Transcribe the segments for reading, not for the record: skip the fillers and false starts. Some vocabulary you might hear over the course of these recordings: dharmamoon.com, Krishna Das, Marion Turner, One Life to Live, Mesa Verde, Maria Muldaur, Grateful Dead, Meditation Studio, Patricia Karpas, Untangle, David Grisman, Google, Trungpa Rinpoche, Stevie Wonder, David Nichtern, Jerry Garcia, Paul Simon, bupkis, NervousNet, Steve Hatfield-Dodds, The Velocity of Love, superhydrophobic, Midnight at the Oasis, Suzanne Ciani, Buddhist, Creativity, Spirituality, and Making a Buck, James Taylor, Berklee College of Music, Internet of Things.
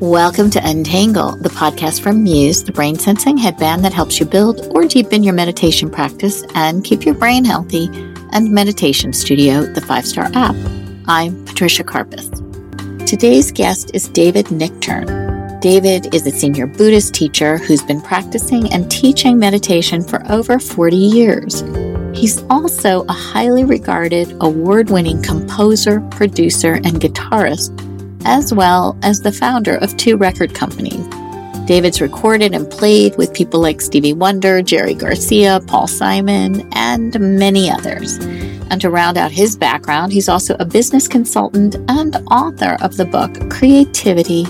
Welcome to Untangle, the podcast from Muse, the brain sensing headband that helps you build or deepen your meditation practice and keep your brain healthy, and Meditation Studio, the 5-star app. I'm Patricia Karpas. Today's guest is David Nichtern. David is a senior Buddhist teacher who's been practicing and teaching meditation for over 40 years. He's also a highly regarded, award-winning composer, producer, and guitarist, as well as the founder of 2 record companies. David's recorded and played with people like Stevie Wonder, Jerry Garcia, Paul Simon, and many others. And to round out his background, he's also a business consultant and author of the book Creativity,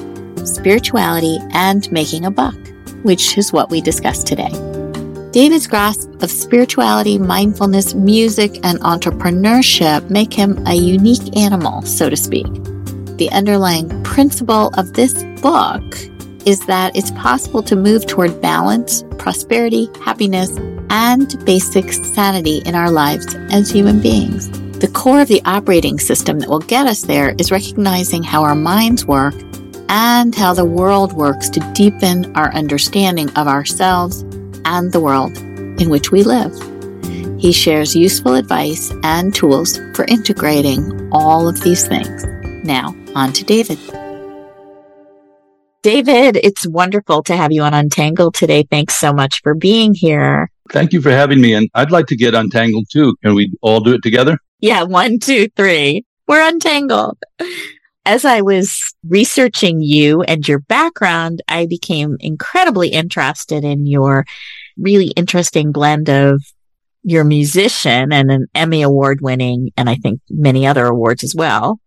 Spirituality, and Making a Buck, which is what we discuss today. David's grasp of spirituality, mindfulness, music, and entrepreneurship make him a unique animal, so to speak. The underlying principle of this book is that it's possible to move toward balance, prosperity, happiness, and basic sanity in our lives as human beings. The core of the operating system that will get us there is recognizing how our minds work and how the world works to deepen our understanding of ourselves and the world in which we live. He shares useful advice and tools for integrating all of these things. Now, on to David. David, it's wonderful to have you on Untangle today. Thanks so much for being here. Thank you for having me. And I'd like to get untangled too. Can we all do it together? Yeah, 1, 2, 3. We're untangled. As I was researching you and your background, I became incredibly interested in your really interesting blend of your musician and an Emmy Award winning, and I think many other awards as well,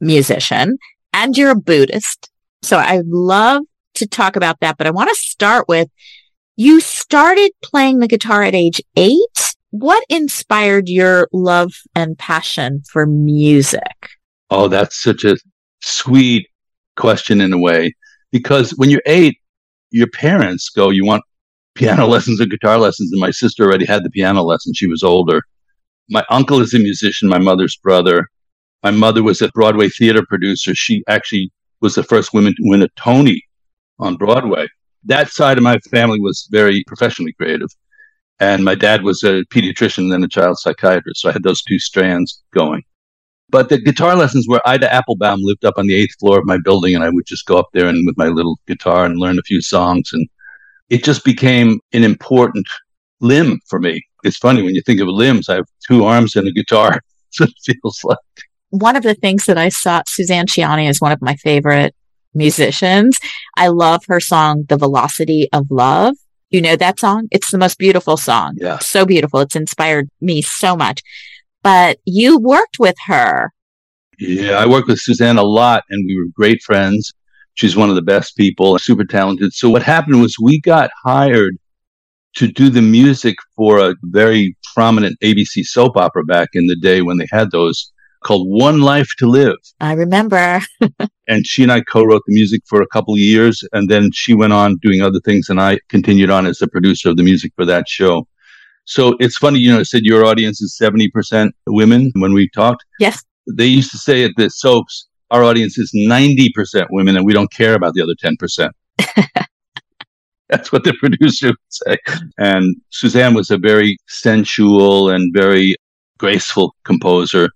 musician, and you're a Buddhist. So I'd love to talk about that, but I want to start with, you started playing the guitar at age 8. What inspired your love and passion for music? Oh, that's such a sweet question in a way, because when you're 8, your parents go, you want piano lessons or guitar lessons? And my sister already had the piano lesson. She was older. My uncle is a musician, my mother's brother. My mother was a Broadway theater producer. She actually was the first woman to win a Tony on Broadway. That side of my family was very professionally creative. And my dad was a pediatrician and then a child psychiatrist. So I had those 2 strands going. But the guitar lessons were, Ida Applebaum lived up on the 8th floor of my building, and I would just go up there and with my little guitar and learn a few songs. And it just became an important limb for me. It's funny when you think of limbs, I have 2 arms and a guitar. So it feels like. One of the things that I saw, Suzanne Ciani is one of my favorite musicians. I love her song, The Velocity of Love. You know that song? It's the most beautiful song. Yeah. So beautiful. It's inspired me so much. But you worked with her. Yeah, I worked with Suzanne a lot, and we were great friends. She's one of the best people, super talented. So what happened was we got hired to do the music for a very prominent ABC soap opera back in the day when they had those, called One Life to Live. I remember. And she and I co-wrote the music for a couple of years, and then she went on doing other things, and I continued on as the producer of the music for that show. So it's funny, you know, I said your audience is 70% women when we talked. Yes. They used to say at the soaps, our audience is 90% women, and we don't care about the other 10%. That's what the producer would say. And Suzanne was a very sensual and very graceful composer.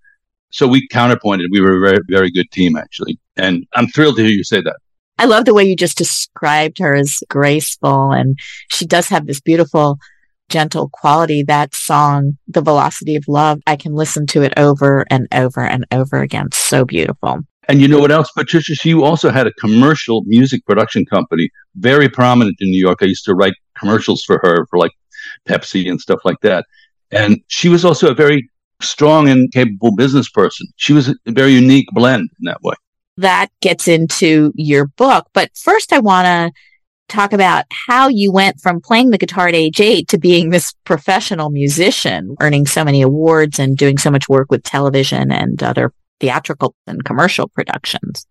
So we counterpointed. We were a very, very good team, actually. And I'm thrilled to hear you say that. I love the way you just described her as graceful. And she does have this beautiful, gentle quality. That song, The Velocity of Love, I can listen to it over and over and over again. So beautiful. And you know what else, Patricia? She also had a commercial music production company, very prominent in New York. I used to write commercials for her for like Pepsi and stuff like that. And she was also a very strong and capable business person. She was a very unique blend in that way. That gets into your book. But first, I want to talk about how you went from playing the guitar at age 8 to being this professional musician, earning so many awards and doing so much work with television and other theatrical and commercial productions.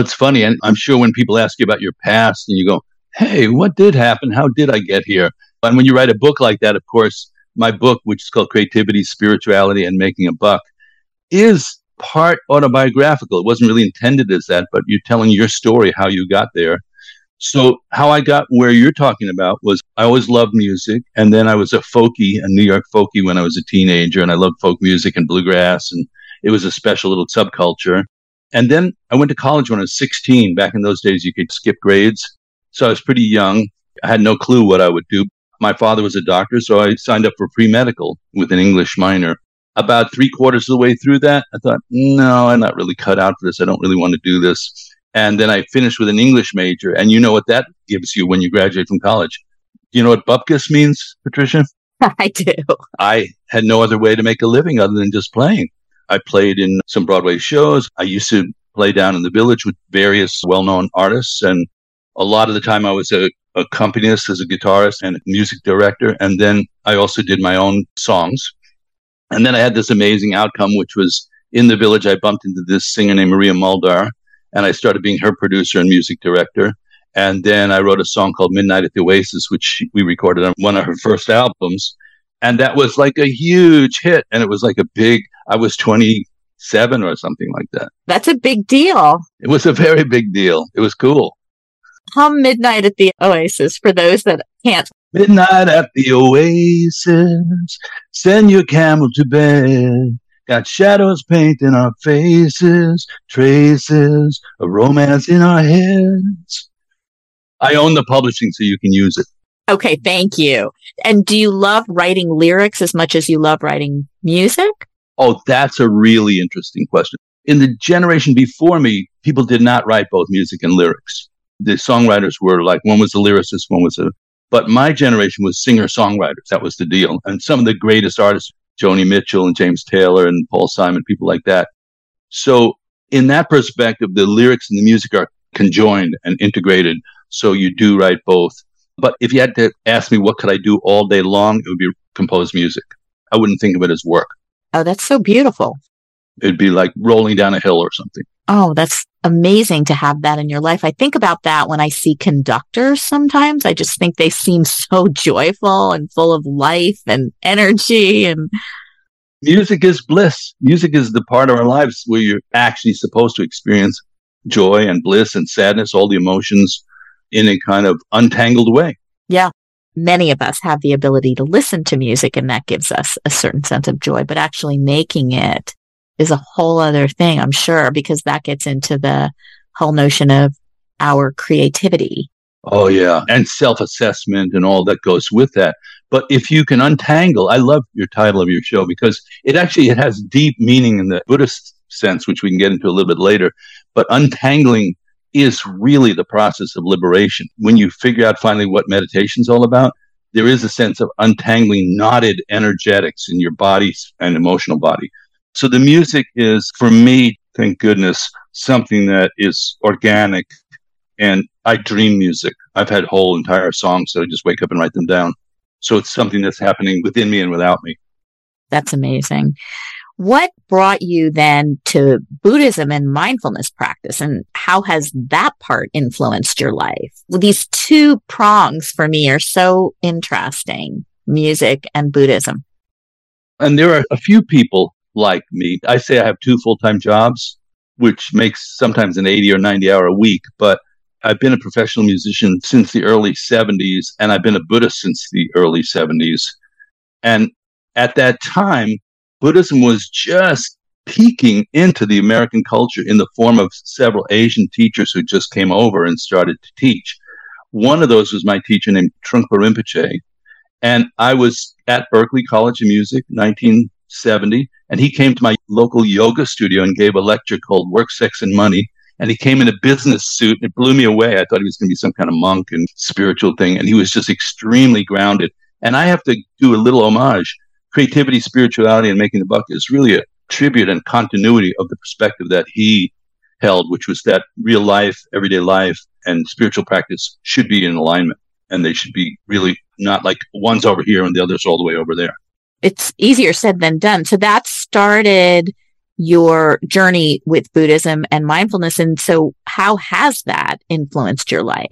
It's funny. And I'm sure when people ask you about your past and you go, hey, what did happen? How did I get here? And when you write a book like that, of course, my book, which is called Creativity, Spirituality, and Making a Buck, is part autobiographical. It wasn't really intended as that, but you're telling your story, how you got there. So how I got where you're talking about was I always loved music. And then I was a New York folkie when I was a teenager. And I loved folk music and bluegrass. And it was a special little subculture. And then I went to college when I was 16. Back in those days, you could skip grades. So I was pretty young. I had no clue what I would do. My father was a doctor, so I signed up for pre-medical with an English minor. About 3/4 of the way through that, I thought, no, I'm not really cut out for this. I don't really want to do this. And then I finished with an English major. And you know what that gives you when you graduate from college. Do you know what bupkis means, Patricia? I do. I had no other way to make a living other than just playing. I played in some Broadway shows. I used to play down in the village with various well-known artists. And a lot of the time I was a accompanist as a guitarist and a music director. And then I also did my own songs. And then I had this amazing outcome, which was in the village, I bumped into this singer named Maria Muldaur, and I started being her producer and music director. And then I wrote a song called Midnight at the Oasis, which we recorded on one of her first albums. And that was like a huge hit. And it was like a big, I was 27 or something like that. That's a big deal. It was a very big deal. It was cool. Hum Midnight at the Oasis for those that can't. Midnight at the Oasis, send your camel to bed. Got shadows painting our faces, traces of romance in our heads. I own the publishing, so you can use it. Okay, thank you. And do you love writing lyrics as much as you love writing music? Oh, that's a really interesting question. In the generation before me, people did not write both music and lyrics. The songwriters were like, one was a lyricist, one was a... But my generation was singer-songwriters. That was the deal. And some of the greatest artists, Joni Mitchell and James Taylor and Paul Simon, people like that. So in that perspective, the lyrics and the music are conjoined and integrated. So you do write both. But if you had to ask me what could I do all day long, it would be compose music. I wouldn't think of it as work. Oh, that's so beautiful. It'd be like rolling down a hill or something. Oh, that's amazing to have that in your life. I think about that when I see conductors sometimes. I just think they seem so joyful and full of life and energy. And music is bliss. Music is the part of our lives where you're actually supposed to experience joy and bliss and sadness, all the emotions in a kind of untangled way. Yeah. Many of us have the ability to listen to music, and that gives us a certain sense of joy, but actually making it is a whole other thing, I'm sure, because that gets into the whole notion of our creativity. Oh, yeah. And self-assessment and all that goes with that. But if you can untangle, I love your title of your show because it has deep meaning in the Buddhist sense, which we can get into a little bit later. But untangling is really the process of liberation. When you figure out finally what meditation is all about, there is a sense of untangling knotted energetics in your body and emotional body. So the music is, for me, thank goodness, something that is organic, and I dream music. I've had whole entire songs that I just wake up and write them down. So it's something that's happening within me and without me. That's amazing. What brought you then to Buddhism and mindfulness practice, and how has that part influenced your life? Well, these two prongs for me are so interesting, music and Buddhism. And there are a few people like me. I say I have two full-time jobs, which makes sometimes an 80 or 90 hour a week, but I've been a professional musician since the early 70s, and I've been a Buddhist since the early 70s. And at that time, Buddhism was just peeking into the American culture in the form of several Asian teachers who just came over and started to teach. One of those was my teacher named Trungpa Rinpoche, and I was at Berklee College of Music, 1970, and he came to my local yoga studio and gave a lecture called Work, Sex, and Money. And he came in a business suit. It blew me away. I thought he was going to be some kind of monk and spiritual thing. And he was just extremely grounded. And I have to do a little homage. Creativity, Spirituality, and Making a Buck is really a tribute and continuity of the perspective that he held, which was that real life, everyday life, and spiritual practice should be in alignment. And they should be really not like one's over here and the other's all the way over there. It's easier said than done. So that started your journey with Buddhism and mindfulness. And so how has that influenced your life?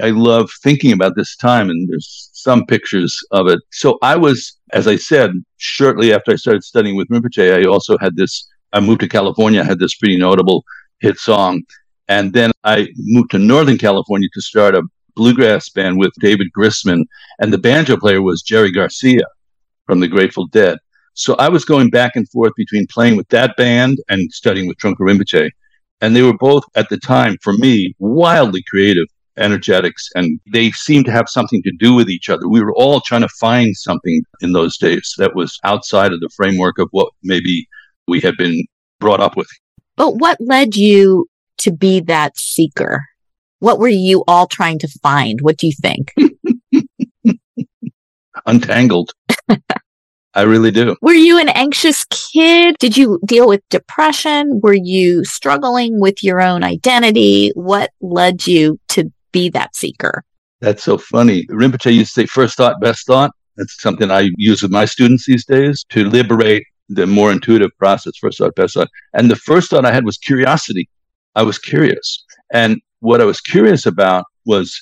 I love thinking about this time, and there's some pictures of it. So I was, as I said, shortly after I started studying with Rinpoche, I also had this I moved to California, I had this pretty notable hit song. And then I moved to Northern California to start a bluegrass band with David Grisman. And the banjo player was Jerry Garcia from the Grateful Dead. So I was going back and forth between playing with that band and studying with Trungpa Rinpoche. And they were both, at the time, for me, wildly creative energetics. And they seemed to have something to do with each other. We were all trying to find something in those days that was outside of the framework of what maybe we had been brought up with. But what led you to be that seeker? What were you all trying to find? What do you think? Untangled. I really do. Were you an anxious kid? Did you deal with depression? Were you struggling with your own identity? What led you to be that seeker? That's so funny. Rinpoche used to say, first thought, best thought. That's something I use with my students these days to liberate the more intuitive process, first thought, best thought. And the first thought I had was curiosity. I was curious. And what I was curious about was,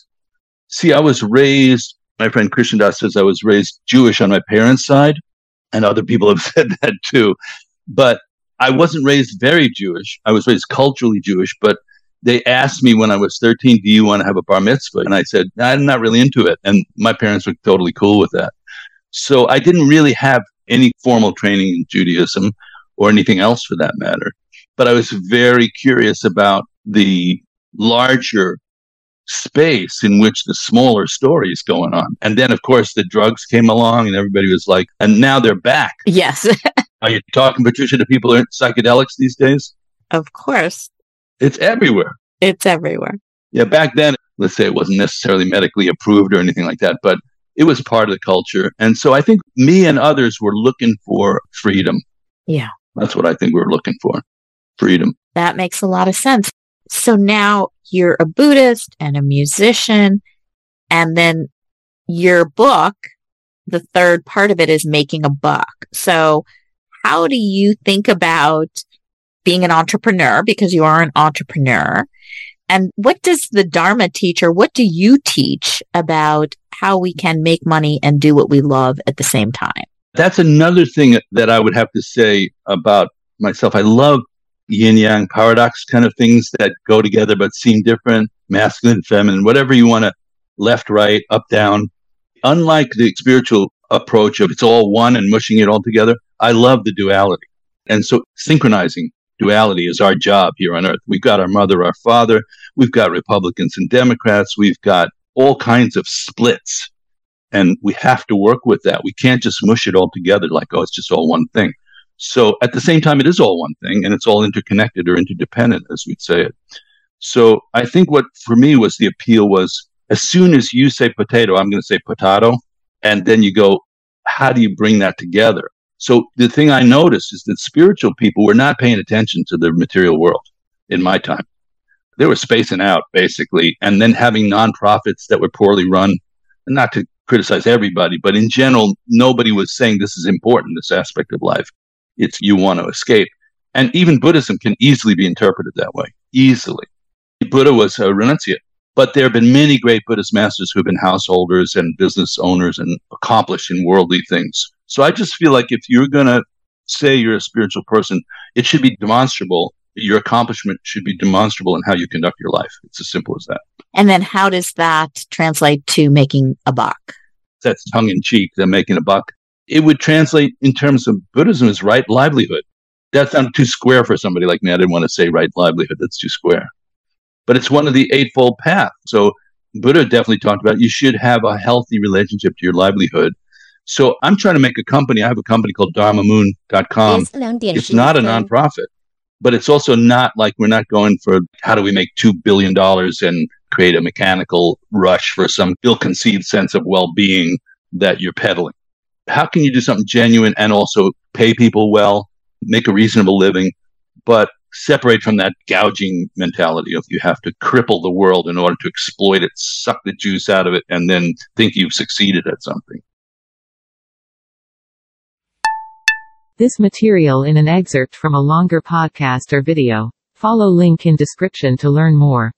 I was raised, my friend Krishna Das says I was raised Jewish on my parents' side, and other people have said that too. But I wasn't raised very Jewish. I was raised culturally Jewish, but they asked me when I was 13, do you want to have a bar mitzvah? And I said, I'm not really into it. And my parents were totally cool with that. So I didn't really have any formal training in Judaism or anything else for that matter. But I was very curious about the larger space in which the smaller story is going on. And then, of course, the drugs came along and everybody was like, and now they're back. Yes. Are you talking, Patricia, to people who are in psychedelics these days? Of course. It's everywhere. It's everywhere. Yeah, back then, let's say it wasn't necessarily medically approved or anything like that, but it was part of the culture. And so I think me and others were looking for freedom. Yeah. That's what I think we were looking for. Freedom. That makes a lot of sense. So now you're a Buddhist and a musician, and then your book, the third part of it is Making a Buck. So how do you think about being an entrepreneur, because you are an entrepreneur, and what does the Dharma teach, or what do you teach about how we can make money and do what we love at the same time? That's another thing that I would have to say about myself. I love yin-yang paradox kind of things that go together but seem different, masculine, feminine, whatever you want to, left, right, up, down. Unlike the spiritual approach of it's all one and mushing it all together, I love the duality. And so synchronizing duality is our job here on Earth. We've got our mother, our father. We've got Republicans and Democrats. We've got all kinds of splits. And we have to work with that. We can't just mush it all together like, oh, it's just all one thing. So at the same time, it is all one thing, and it's all interconnected or interdependent, as we'd say it. So I think what for me was the appeal was, as soon as you say potato, I'm going to say potato. And then you go, how do you bring that together? So the thing I noticed is that spiritual people were not paying attention to the material world in my time. They were spacing out, basically, and then having nonprofits that were poorly run, and not to criticize everybody, but in general, nobody was saying this is important, this aspect of life. It's you want to escape. And even Buddhism can easily be interpreted that way, easily. Buddha was a renunciate, but there have been many great Buddhist masters who have been householders and business owners and accomplished in worldly things. So I just feel like if you're going to say you're a spiritual person, it should be demonstrable. Your accomplishment should be demonstrable in how you conduct your life. It's as simple as that. And then how does that translate to making a buck? That's tongue-in-cheek, the making a buck. It would translate in terms of Buddhism as right livelihood. That sounded too square for somebody like me. I didn't want to say right livelihood. That's too square. But it's one of the Eightfold Path. So Buddha definitely talked about you should have a healthy relationship to your livelihood. So I'm trying to make a company. I have a company called dharmamoon.com. It's not a nonprofit, but it's also not like we're not going for how do we make $2 billion and create a mechanical rush for some ill-conceived sense of well-being that you're peddling. How can you do something genuine and also pay people well, make a reasonable living, but separate from that gouging mentality of you have to cripple the world in order to exploit it, suck the juice out of it, and then think you've succeeded at something. This material in an excerpt from a longer podcast or video. Follow link in description to learn more.